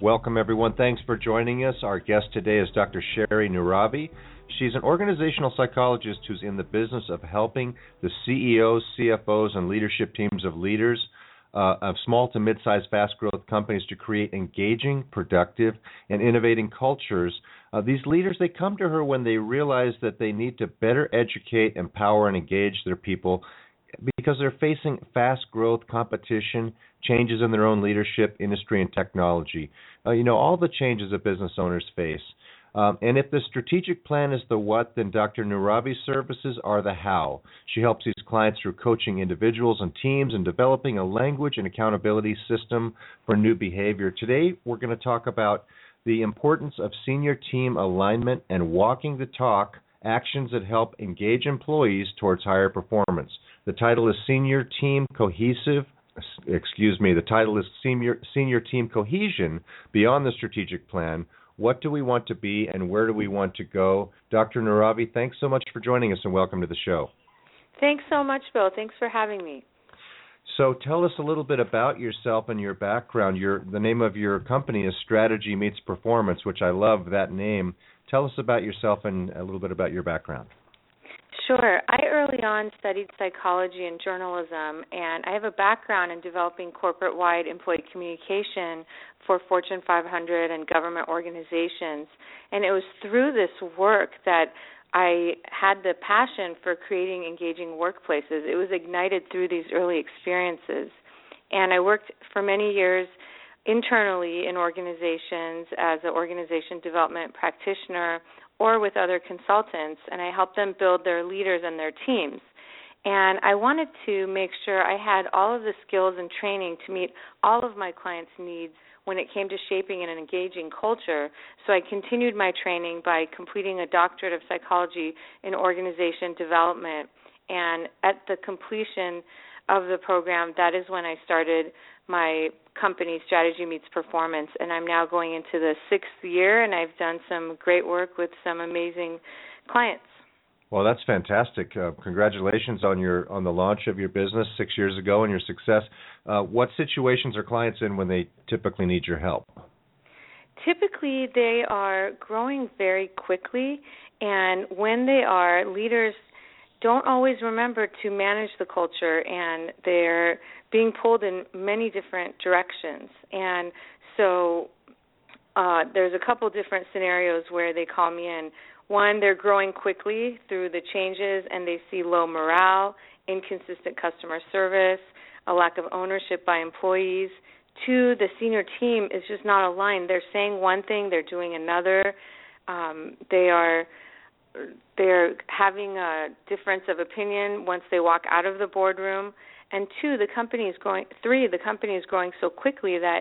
Welcome, everyone. Thanks for joining us. Our guest today is Dr. Sherry Nurabi. She's an organizational psychologist who's in the business of helping the CEOs, CFOs, and leadership teams of leaders of small to mid-sized, fast-growth companies to create engaging, productive, and innovating cultures. These leaders, they come to her when they realize that they need to better educate, empower, and engage their people because they're facing fast growth, competition, changes in their own leadership, industry, and technology. All the changes that business owners face. And if the strategic plan is the what, then Dr. Nurabi's services are the how. She helps these clients through coaching individuals and teams and developing a language and accountability system for new behavior. Today, we're going to talk about the importance of senior team alignment and walking the talk, actions that help engage employees towards higher performance. The title is Senior Team Cohesion Beyond the Strategic Plan. What do we want to be and where do we want to go? Dr. Nurabi, thanks so much for joining us and welcome to the show. Thanks so much, Bill. Thanks for having me. So tell us a little bit about yourself and your background. The name of your company is Strategy Meets Performance, which I love that name. Tell us about yourself and a little bit about your background. Sure. I early on studied psychology and journalism, and I have a background in developing corporate-wide employee communication for Fortune 500 and government organizations. And it was through this work that I had the passion for creating engaging workplaces. It was ignited through these early experiences. And I worked for many years internally in organizations as an organization development practitioner or with other consultants, and I helped them build their leaders and their teams. And I wanted to make sure I had all of the skills and training to meet all of my clients' needs when it came to shaping an engaging culture. So I continued my training by completing a doctorate of psychology in organization development. And at the completion of the program, that is when I started my company, Strategy Meets Performance, and I'm now going into the 6th year, and I've done some great work with some amazing clients. Well, that's fantastic. Congratulations on the launch of your business 6 years ago and your success. What situations are clients in when they typically need your help? Typically, they are growing very quickly, and when they are, leaders don't always remember to manage the culture, and they're being pulled in many different directions. And so there's a couple different scenarios where they call me in. One, they're growing quickly through the changes, and they see low morale, inconsistent customer service, a lack of ownership by employees. Two, the senior team is just not aligned. They're saying one thing, they're doing another. They're having a difference of opinion once they walk out of the boardroom. And three, the company is growing so quickly that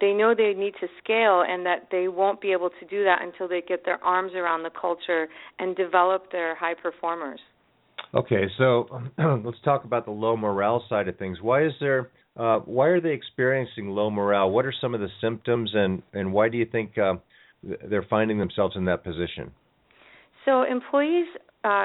they know they need to scale and that they won't be able to do that until they get their arms around the culture and develop their high performers. Okay, so let's talk about the low morale side of things. Why are they experiencing low morale? What are some of the symptoms, and why do you think they're finding themselves in that position? So employees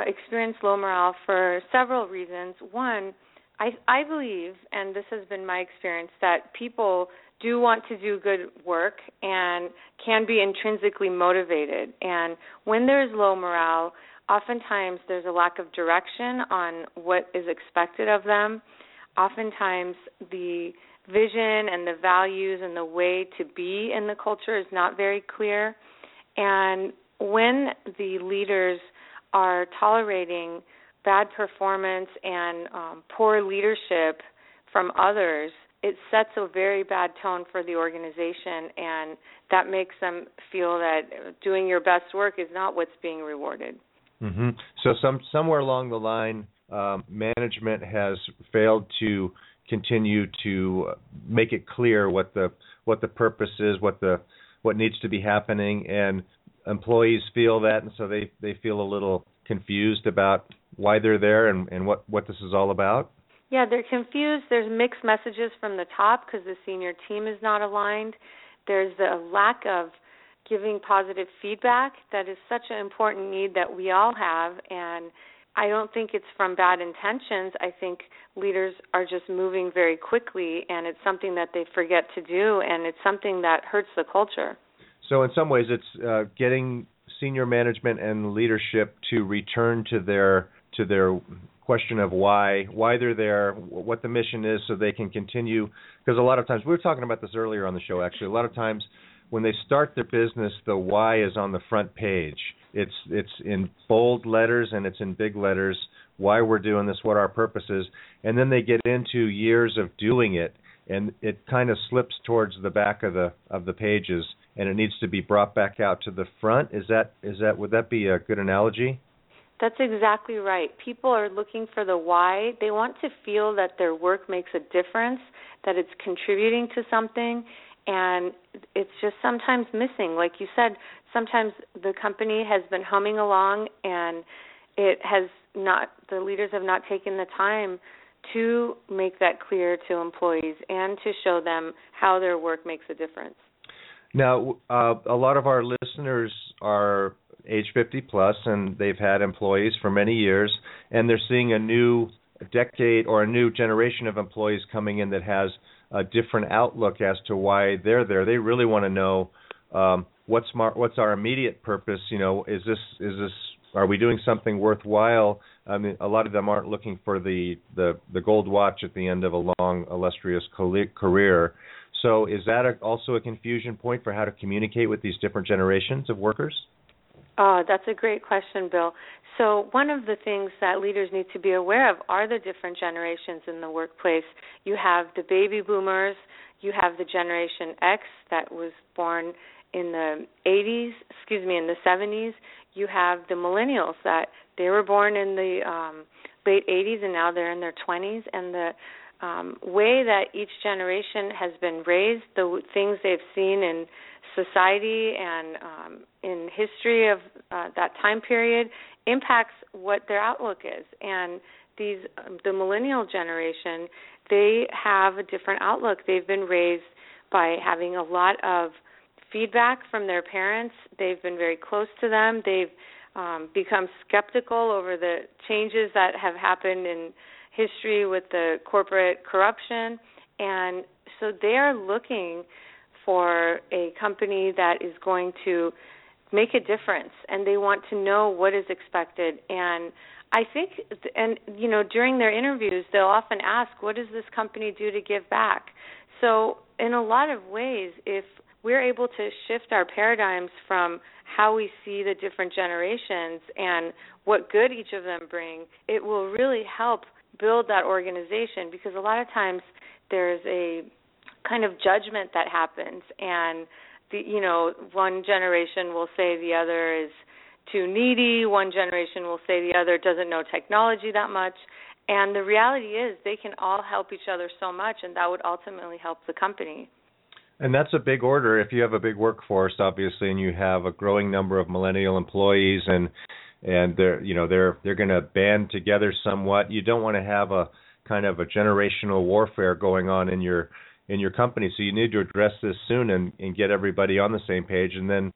experience low morale for several reasons. One, I believe, and this has been my experience, that people do want to do good work and can be intrinsically motivated. And when there's low morale, oftentimes there's a lack of direction on what is expected of them. Oftentimes the vision and the values and the way to be in the culture is not very clear. And when the leaders are tolerating bad performance and poor leadership from others, it sets a very bad tone for the organization, and that makes them feel that doing your best work is not what's being rewarded. Mm-hmm. So somewhere along the line, management has failed to continue to make it clear what the purpose is, what needs to be happening, and employees feel that, and so they feel a little confused about why they're there and what this is all about. Yeah, they're confused. There's mixed messages from the top because the senior team is not aligned. There's a lack of giving positive feedback. That is such an important need that we all have, and I don't think it's from bad intentions. I think leaders are just moving very quickly, and it's something that they forget to do, and it's something that hurts the culture. So in some ways, it's getting senior management and leadership to return to their question of why they're there, what the mission is, so they can continue. Because a lot of times, we were talking about this earlier on the show, actually, a lot of times when they start their business, the why is on the front page. It's in bold letters and it's in big letters, why we're doing this, what our purpose is. And then they get into years of doing it, and it kind of slips towards the back of the pages, and it needs to be brought back out to the front. Is that would that be a good analogy? That's exactly right. People are looking for the why. They want to feel that their work makes a difference, that it's contributing to something, and it's just sometimes missing. Like you said, sometimes the company has been humming along, and the leaders have not taken the time to make that clear to employees and to show them how their work makes a difference. Now, a lot of our listeners are age 50 plus, and they've had employees for many years, and they're seeing a new decade or a new generation of employees coming in that has a different outlook as to why they're there. They really want to know what's our immediate purpose. You know, is this are we doing something worthwhile? I mean, a lot of them aren't looking for the gold watch at the end of a long, illustrious career. So is that also a confusion point for how to communicate with these different generations of workers? Oh, that's a great question, Bill. So one of the things that leaders need to be aware of are the different generations in the workplace. You have the baby boomers. You have the Generation X that was born in the 70s. You have the millennials that they were born in the late 80s, and now they're in their 20s. And the way that each generation has been raised, the things they've seen in society and in history of that time period impacts what their outlook is. And the millennial generation, they have a different outlook. They've been raised by having a lot of feedback from their parents. They've been very close to them. They've become skeptical over the changes that have happened in history with the corporate corruption. And so they are looking for a company that is going to make a difference, and they want to know what is expected. And I think, and you know, during their interviews, they'll often ask, what does this company do to give back? So in a lot of ways, if we're able to shift our paradigms from how we see the different generations and what good each of them bring, it will really help build that organization, because a lot of times there's a kind of judgment that happens, and one generation will say the other is too needy, one generation will say the other doesn't know technology that much, and the reality is they can all help each other so much, and that would ultimately help the company. And that's a big order if you have a big workforce, obviously, and you have a growing number of millennial employees, and they're going to band together somewhat. You don't want to have a kind of a generational warfare going on in your company, so you need to address this soon and get everybody on the same page. And then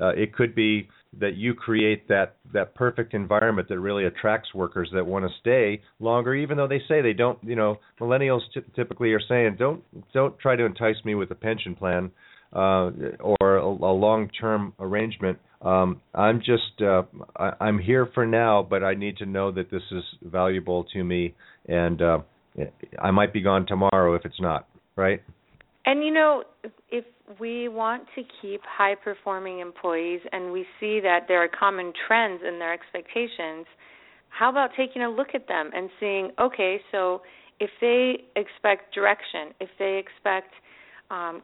it could be that you create that perfect environment that really attracts workers that want to stay longer, even though they say they don't. Millennials typically are saying, don't try to entice me with a pension plan or a long-term arrangement. I'm just I'm here for now, but I need to know that this is valuable to me, and I might be gone tomorrow if it's not. Right. And, if we want to keep high-performing employees and we see that there are common trends in their expectations, how about taking a look at them and seeing, okay, so if they expect direction, if they expect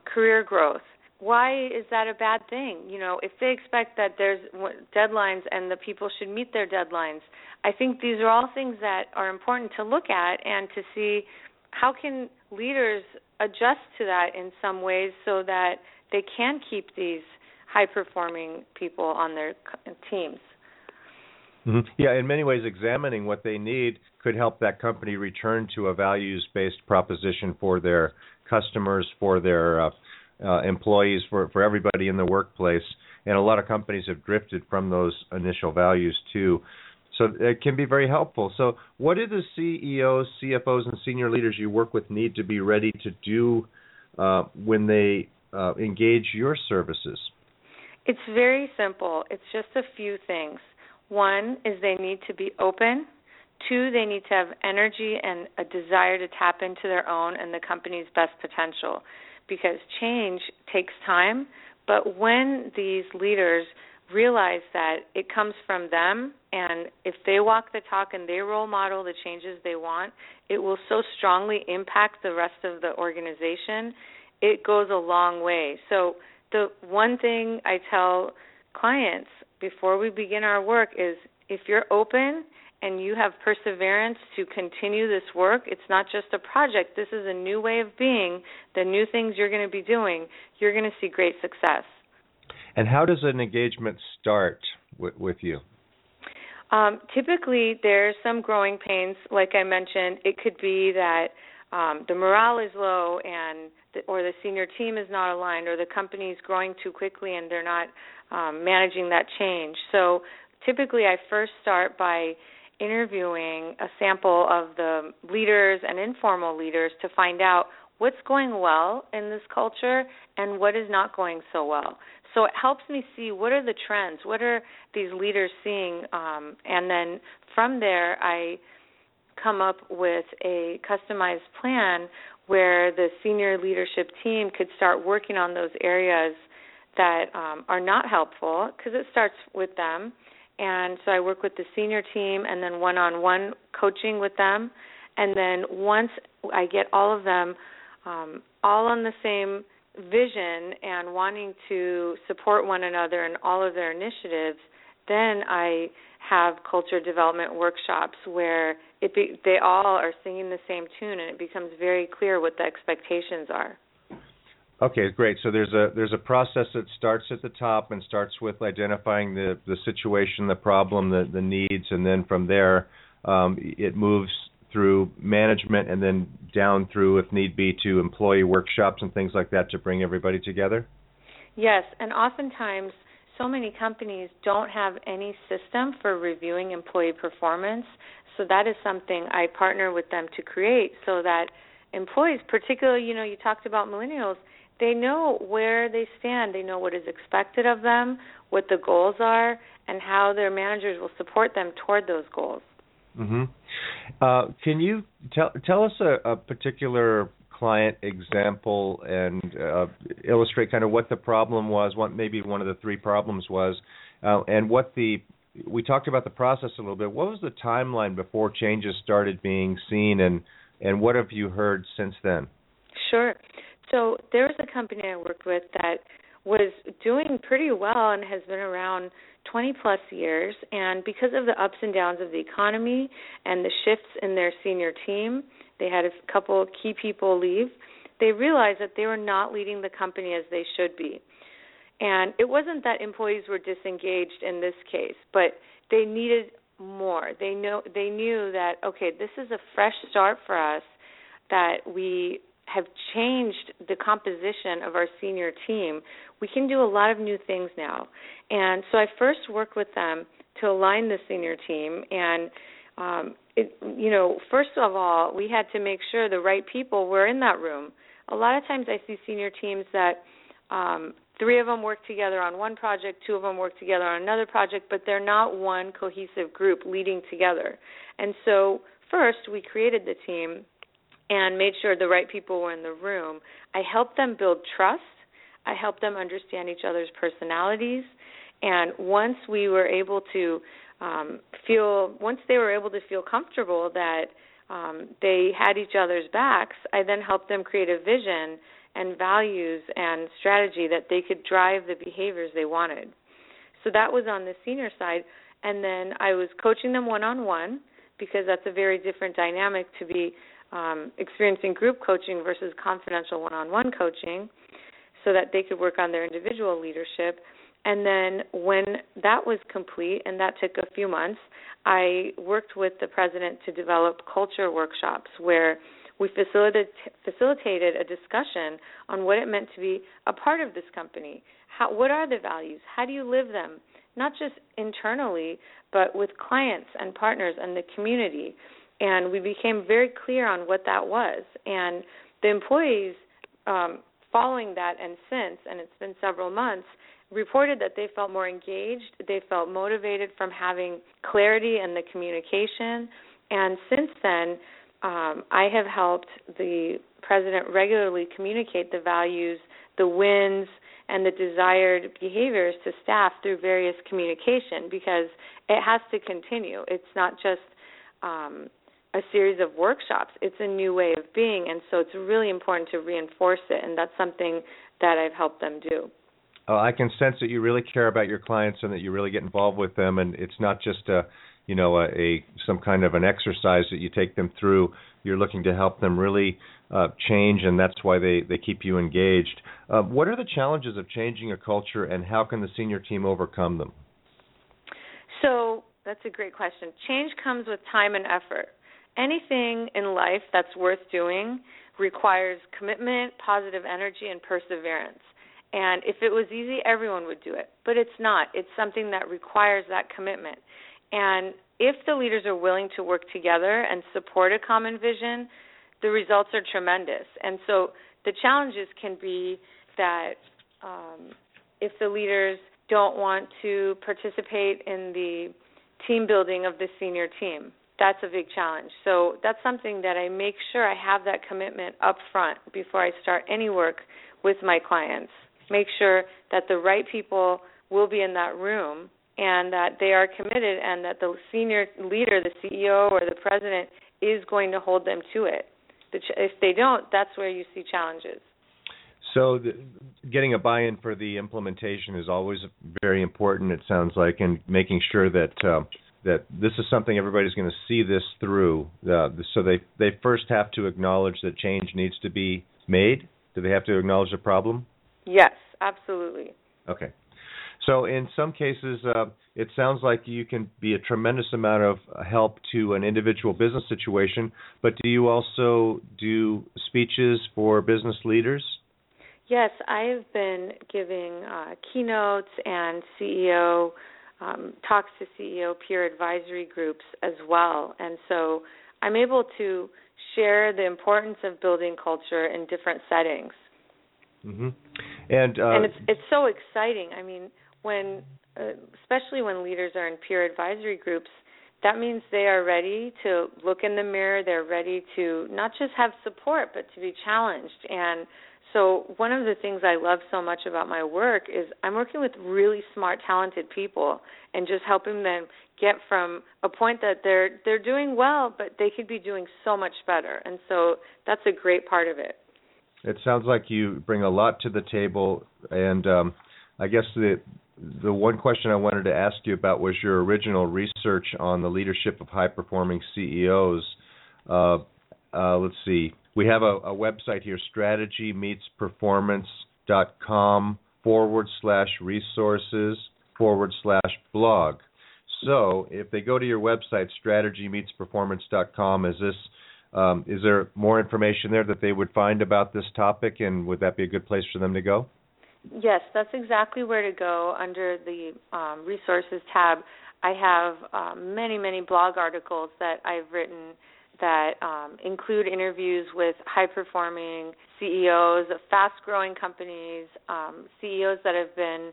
career growth, why is that a bad thing? If they expect that there's deadlines and the people should meet their deadlines, I think these are all things that are important to look at and to see how can leaders adjust to that in some ways so that they can keep these high-performing people on their teams? Mm-hmm. Yeah, in many ways, examining what they need could help that company return to a values-based proposition for their customers, for their employees, for everybody in the workplace. And a lot of companies have drifted from those initial values, too. So it can be very helpful. So what do the CEOs, CFOs, and senior leaders you work with need to be ready to do when they engage your services? It's very simple. It's just a few things. One is they need to be open. Two, they need to have energy and a desire to tap into their own and the company's best potential, because change takes time. But when these leaders realize that it comes from them, and if they walk the talk and they role model the changes they want, it will so strongly impact the rest of the organization. It goes a long way. So the one thing I tell clients before we begin our work is, if you're open and you have perseverance to continue this work, it's not just a project. This is a new way of being, the new things you're going to be doing. You're going to see great success. And how does an engagement start with you? Typically, there's some growing pains. Like I mentioned, it could be that the morale is low, and or the senior team is not aligned, or the company is growing too quickly and they're not managing that change. So typically, I first start by interviewing a sample of the leaders and informal leaders to find out what's going well in this culture and what is not going so well. So it helps me see what are the trends, what are these leaders seeing, and then from there I come up with a customized plan where the senior leadership team could start working on those areas that are not helpful, because it starts with them. And so I work with the senior team and then one-on-one coaching with them. And then once I get all of them all on the same vision and wanting to support one another in all of their initiatives, then I have culture development workshops where they all are singing the same tune, and it becomes very clear what the expectations are. Okay, great. So there's a process that starts at the top and starts with identifying the situation, the problem, the needs, and then from there it moves through management and then down through, if need be, to employee workshops and things like that to bring everybody together? Yes, and oftentimes so many companies don't have any system for reviewing employee performance, so that is something I partner with them to create so that employees, particularly, you talked about millennials, they know where they stand, they know what is expected of them, what the goals are, and how their managers will support them toward those goals. Mm-hmm. Can you tell us a particular client example and illustrate kind of what the problem was, what maybe one of the three problems was, and we talked about the process a little bit. What was the timeline before changes started being seen, and what have you heard since then? Sure. So there was a company I worked with that was doing pretty well and has been around 20-plus years, and because of the ups and downs of the economy and the shifts in their senior team, they had a couple of key people leave. They realized that they were not leading the company as they should be. And it wasn't that employees were disengaged in this case, but they needed more. They knew that, okay, this is a fresh start for us, that we have changed the composition of our senior team. We can do a lot of new things now. And so I first worked with them to align the senior team. And, first of all, we had to make sure the right people were in that room. A lot of times I see senior teams that three of them work together on one project, two of them work together on another project, but they're not one cohesive group leading together. And so first we created the team and made sure the right people were in the room. I helped them build trust. I helped them understand each other's personalities. And once we were able to feel comfortable that they had each other's backs, I then helped them create a vision and values and strategy that they could drive the behaviors they wanted. So that was on the senior side. And then I was coaching them one-on-one, because that's a very different dynamic to be experiencing group coaching versus confidential one-on-one coaching so that they could work on their individual leadership. And then when that was complete, and that took a few months, I worked with the president to develop culture workshops where we facilitated a discussion on what it meant to be a part of this company. What are the values? How do you live them? Not just internally, but with clients and partners and the community. And we became very clear on what that was. And the employees following that and since, and it's been several months, reported that they felt more engaged, they felt motivated from having clarity in the communication. And since then, I have helped the president regularly communicate the values, the wins, and the desired behaviors to staff through various communication, because it has to continue. It's not just a series of workshops. It's a new way of being, and so it's really important to reinforce it, and that's something that I've helped them do. I can sense that you really care about your clients and that you really get involved with them, and it's not just some kind of an exercise that you take them through. You're looking to help them really change, and that's why they keep you engaged. What are the challenges of changing a culture, and how can the senior team overcome them? So that's a great question. Change comes with time and effort. Anything in life that's worth doing requires commitment, positive energy, and perseverance. And if it was easy, everyone would do it. But it's not. It's something that requires that commitment. And if the leaders are willing to work together and support a common vision, the results are tremendous. And so the challenges can be that if the leaders don't want to participate in the team building of the senior team, that's a big challenge. So that's something that I make sure I have that commitment up front before I start any work with my clients. Make sure that the right people will be in that room and that they are committed and that the senior leader, the CEO or the president, is going to hold them to it. If they don't, that's where you see challenges. So getting a buy-in for the implementation is always very important, it sounds like, and making sure that this is something everybody's going to see this through. So they first have to acknowledge that change needs to be made? Do they have to acknowledge the problem? Yes, absolutely. Okay. So in some cases, it sounds like you can be a tremendous amount of help to an individual business situation, but do you also do speeches for business leaders? Yes, I've been giving keynotes and CEO talks to CEO peer advisory groups as well. And so I'm able to share the importance of building culture in different settings. Mm-hmm. And it's so exciting. I mean, especially when leaders are in peer advisory groups, that means they are ready to look in the mirror. They're ready to not just have support, but to be challenged. And so one of the things I love so much about my work is I'm working with really smart, talented people and just helping them get from a point that they're doing well, but they could be doing so much better. And so that's a great part of it. It sounds like you bring a lot to the table, and I guess the one question I wanted to ask you about was your original research on the leadership of high-performing CEOs. Let's see. We have a website here, strategymeetsperformance.com/resources/blog. So if they go to your website, strategymeetsperformance.com, is there more information there that they would find about this topic, and would that be a good place for them to go? Yes, that's exactly where to go. Under the resources tab, I have many, many blog articles that I've written that include interviews with high-performing CEOs of fast-growing companies, CEOs that have been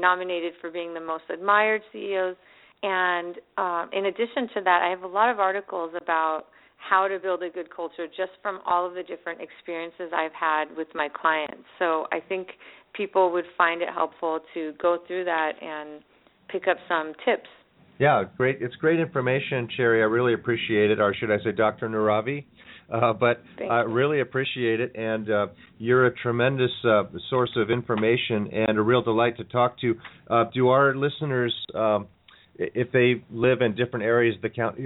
nominated for being the most admired CEOs. And in addition to that, I have a lot of articles about how to build a good culture just from all of the different experiences I've had with my clients. So I think people would find it helpful to go through that and pick up some tips. Yeah, great. It's great information, Sherry. I really appreciate it. Or should I say Dr. Nurabi? But I really appreciate it, and you're a tremendous source of information and a real delight to talk to. Do our listeners if they live in different areas of the county,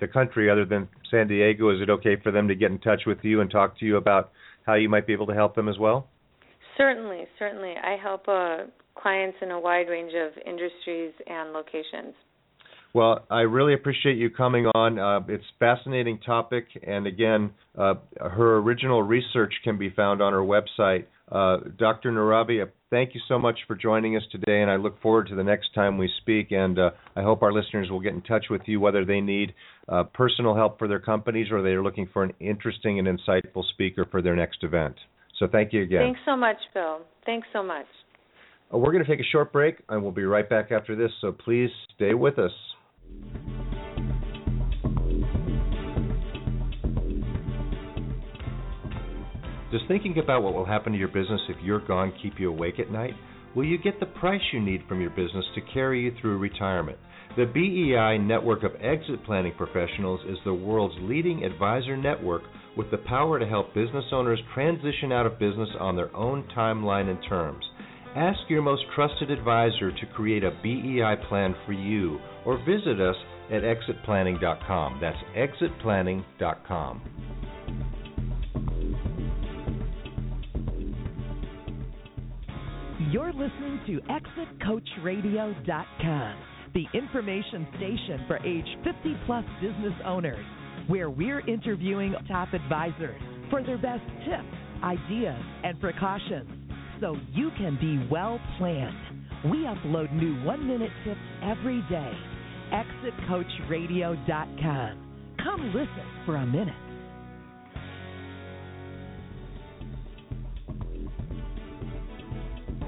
the country other than San Diego, is it okay for them to get in touch with you and talk to you about how you might be able to help them as well? Certainly, certainly. I help clients in a wide range of industries and locations. Well, I really appreciate you coming on. It's a fascinating topic, and again, her original research can be found on her website. Dr. Nurabi, thank you so much for joining us today, and I look forward to the next time we speak, and I hope our listeners will get in touch with you whether they need personal help for their companies or they are looking for an interesting and insightful speaker for their next event. So thank you again. Thanks so much, Bill. Thanks so much. We're going to take a short break, and we'll be right back after this, so please stay with us. Does thinking about what will happen to your business if you're gone keep you awake at night? Will you get the price you need from your business to carry you through retirement? The BEI Network of Exit Planning Professionals is the world's leading advisor network with the power to help business owners transition out of business on their own timeline and terms. Ask your most trusted advisor to create a BEI plan for you or visit us at ExitPlanning.com. That's ExitPlanning.com. You're listening to ExitCoachRadio.com, the information station for age 50-plus business owners, where we're interviewing top advisors for their best tips, ideas, and precautions, so you can be well-planned. We upload new one-minute tips every day. ExitCoachRadio.com. Come listen for a minute.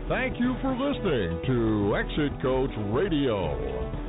Thank you for listening to Exit Coach Radio.